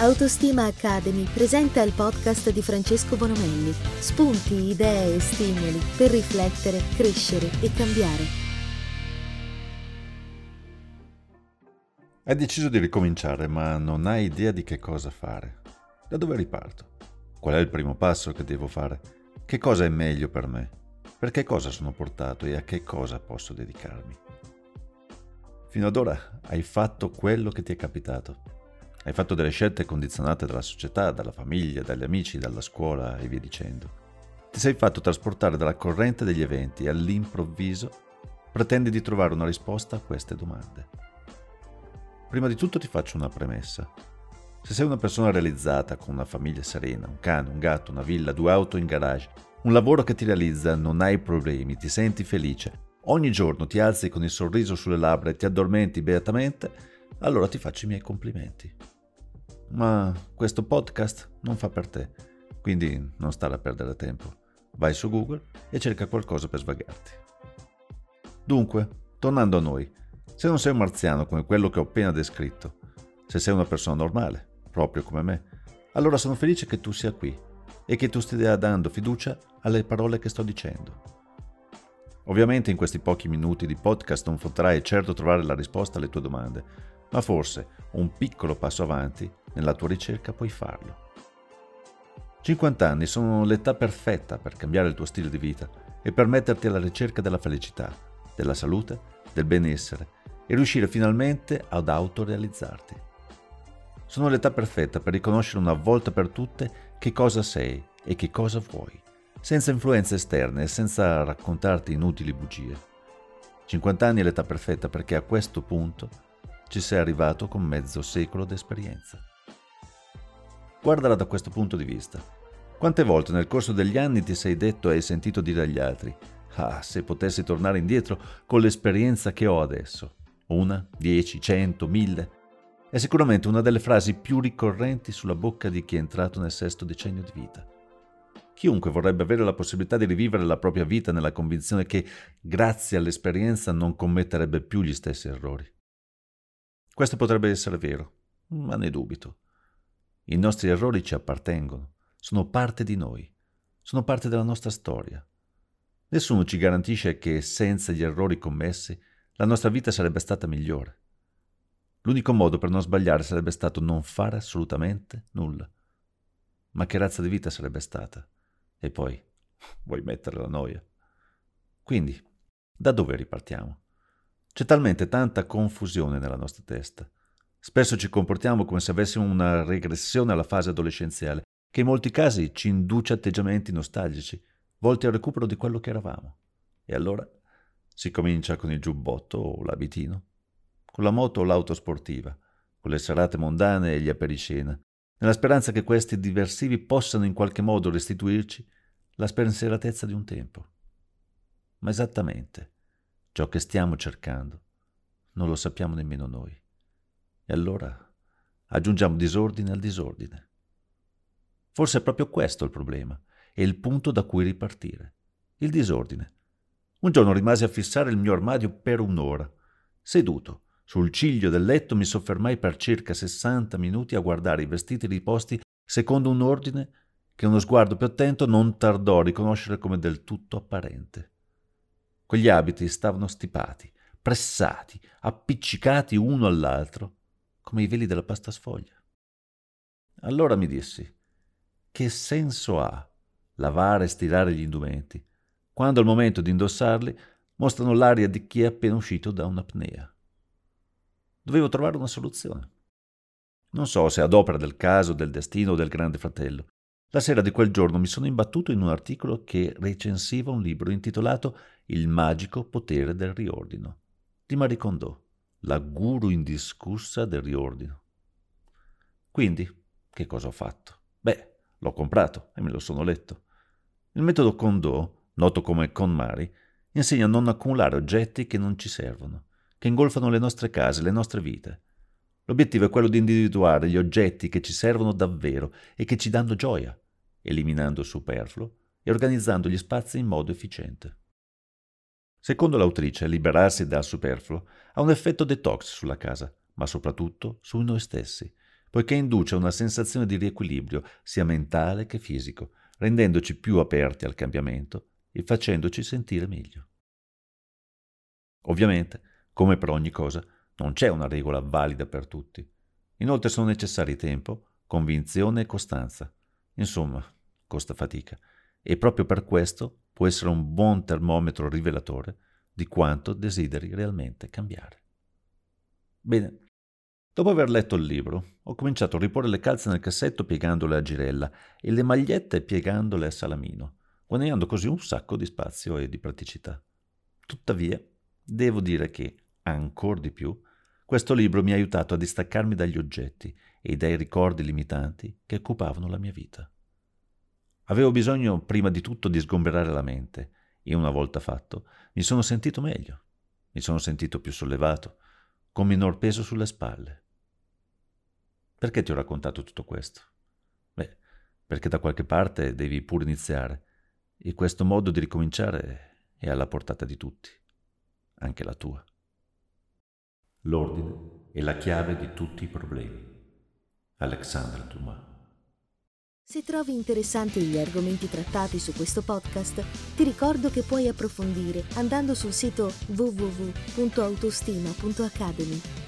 Autostima Academy presenta il podcast di Francesco Bonomelli. Spunti, idee e stimoli per riflettere, crescere e cambiare. Hai deciso di ricominciare, ma non hai idea di che cosa fare. Da dove riparto? Qual è il primo passo che devo fare? Che cosa è meglio per me? Per che cosa sono portato e a che cosa posso dedicarmi? Fino ad ora hai fatto quello che ti è capitato. Hai fatto delle scelte condizionate dalla società, dalla famiglia, dagli amici, dalla scuola e via dicendo. Ti sei fatto trasportare dalla corrente degli eventi e all'improvviso pretendi di trovare una risposta a queste domande. Prima di tutto ti faccio una premessa. Se sei una persona realizzata con una famiglia serena, un cane, un gatto, una villa, 2 auto in garage, un lavoro che ti realizza, non hai problemi, ti senti felice, ogni giorno ti alzi con il sorriso sulle labbra e ti addormenti beatamente, allora ti faccio i miei complimenti. Ma questo podcast non fa per te, quindi non stare a perdere tempo. Vai su Google e cerca qualcosa per svagarti. Dunque, tornando a noi, se non sei un marziano come quello che ho appena descritto, se sei una persona normale, proprio come me, allora sono felice che tu sia qui e che tu stia dando fiducia alle parole che sto dicendo. Ovviamente in questi pochi minuti di podcast non potrai certo trovare la risposta alle tue domande, ma forse un piccolo passo avanti nella tua ricerca puoi farlo. 50 anni sono l'età perfetta per cambiare il tuo stile di vita e per metterti alla ricerca della felicità, della salute, del benessere e riuscire finalmente ad autorealizzarti. Sono l'età perfetta per riconoscere una volta per tutte che cosa sei e che cosa vuoi, senza influenze esterne e senza raccontarti inutili bugie. 50 anni è l'età perfetta perché a questo punto ci sei arrivato con mezzo secolo d'esperienza. Guardala da questo punto di vista. Quante volte nel corso degli anni ti sei detto e hai sentito dire agli altri: ah, se potessi tornare indietro con l'esperienza che ho adesso. 1, 10, 100, 1000. È sicuramente una delle frasi più ricorrenti sulla bocca di chi è entrato nel 6° decennio di vita. Chiunque vorrebbe avere la possibilità di rivivere la propria vita nella convinzione che, grazie all'esperienza, non commetterebbe più gli stessi errori. Questo potrebbe essere vero, ma ne dubito. I nostri errori ci appartengono, sono parte di noi, sono parte della nostra storia. Nessuno ci garantisce che senza gli errori commessi la nostra vita sarebbe stata migliore. L'unico modo per non sbagliare sarebbe stato non fare assolutamente nulla. Ma che razza di vita sarebbe stata? E poi vuoi mettere la noia? Quindi, da dove ripartiamo? C'è talmente tanta confusione nella nostra testa. Spesso ci comportiamo come se avessimo una regressione alla fase adolescenziale, che in molti casi ci induce atteggiamenti nostalgici, volti al recupero di quello che eravamo. E allora si comincia con il giubbotto o l'abitino, con la moto o l'auto sportiva, con le serate mondane e gli aperiscena, nella speranza che questi diversivi possano in qualche modo restituirci la spensieratezza di un tempo. Ma esattamente ciò che stiamo cercando non lo sappiamo nemmeno noi. E allora aggiungiamo disordine al disordine. Forse è proprio questo il problema e il punto da cui ripartire. Il disordine. Un giorno rimasi a fissare il mio armadio per un'ora. Seduto sul ciglio del letto mi soffermai per circa 60 minuti a guardare i vestiti riposti secondo un ordine che uno sguardo più attento non tardò a riconoscere come del tutto apparente. Quegli abiti stavano stipati, pressati, appiccicati uno all'altro, come i veli della pasta sfoglia. Allora mi dissi: che senso ha lavare e stirare gli indumenti, quando al momento di indossarli mostrano l'aria di chi è appena uscito da un'apnea? Dovevo trovare una soluzione. Non so se ad opera del caso, del destino o del Grande Fratello, la sera di quel giorno mi sono imbattuto in un articolo che recensiva un libro intitolato Il magico potere del riordino, di Marie Kondo, la guru indiscussa del riordino. Quindi, che cosa ho fatto? Beh, l'ho comprato e me lo sono letto. Il metodo Kondo, noto come KonMari, insegna a non accumulare oggetti che non ci servono, che ingolfano le nostre case, le nostre vite. L'obiettivo è quello di individuare gli oggetti che ci servono davvero e che ci danno gioia, eliminando il superfluo e organizzando gli spazi in modo efficiente. Secondo l'autrice, liberarsi dal superfluo ha un effetto detox sulla casa, ma soprattutto su noi stessi, poiché induce una sensazione di riequilibrio sia mentale che fisico, rendendoci più aperti al cambiamento e facendoci sentire meglio. Ovviamente, come per ogni cosa, non c'è una regola valida per tutti. Inoltre sono necessari tempo, convinzione e costanza. Insomma, costa fatica. E proprio per questo può essere un buon termometro rivelatore di quanto desideri realmente cambiare. Bene, dopo aver letto il libro, ho cominciato a riporre le calze nel cassetto piegandole a girella e le magliette piegandole a salamino, guadagnando così un sacco di spazio e di praticità. Tuttavia, devo dire che, ancor di più, questo libro mi ha aiutato a distaccarmi dagli oggetti e dai ricordi limitanti che occupavano la mia vita. Avevo bisogno prima di tutto di sgomberare la mente e una volta fatto mi sono sentito meglio, mi sono sentito più sollevato, con minor peso sulle spalle. Perché ti ho raccontato tutto questo? Beh, perché da qualche parte devi pur iniziare e questo modo di ricominciare è alla portata di tutti. Anche la tua. L'ordine è la chiave di tutti i problemi. Alexandre Tuma. Se trovi interessanti gli argomenti trattati su questo podcast, ti ricordo che puoi approfondire andando sul sito www.autostima.academy.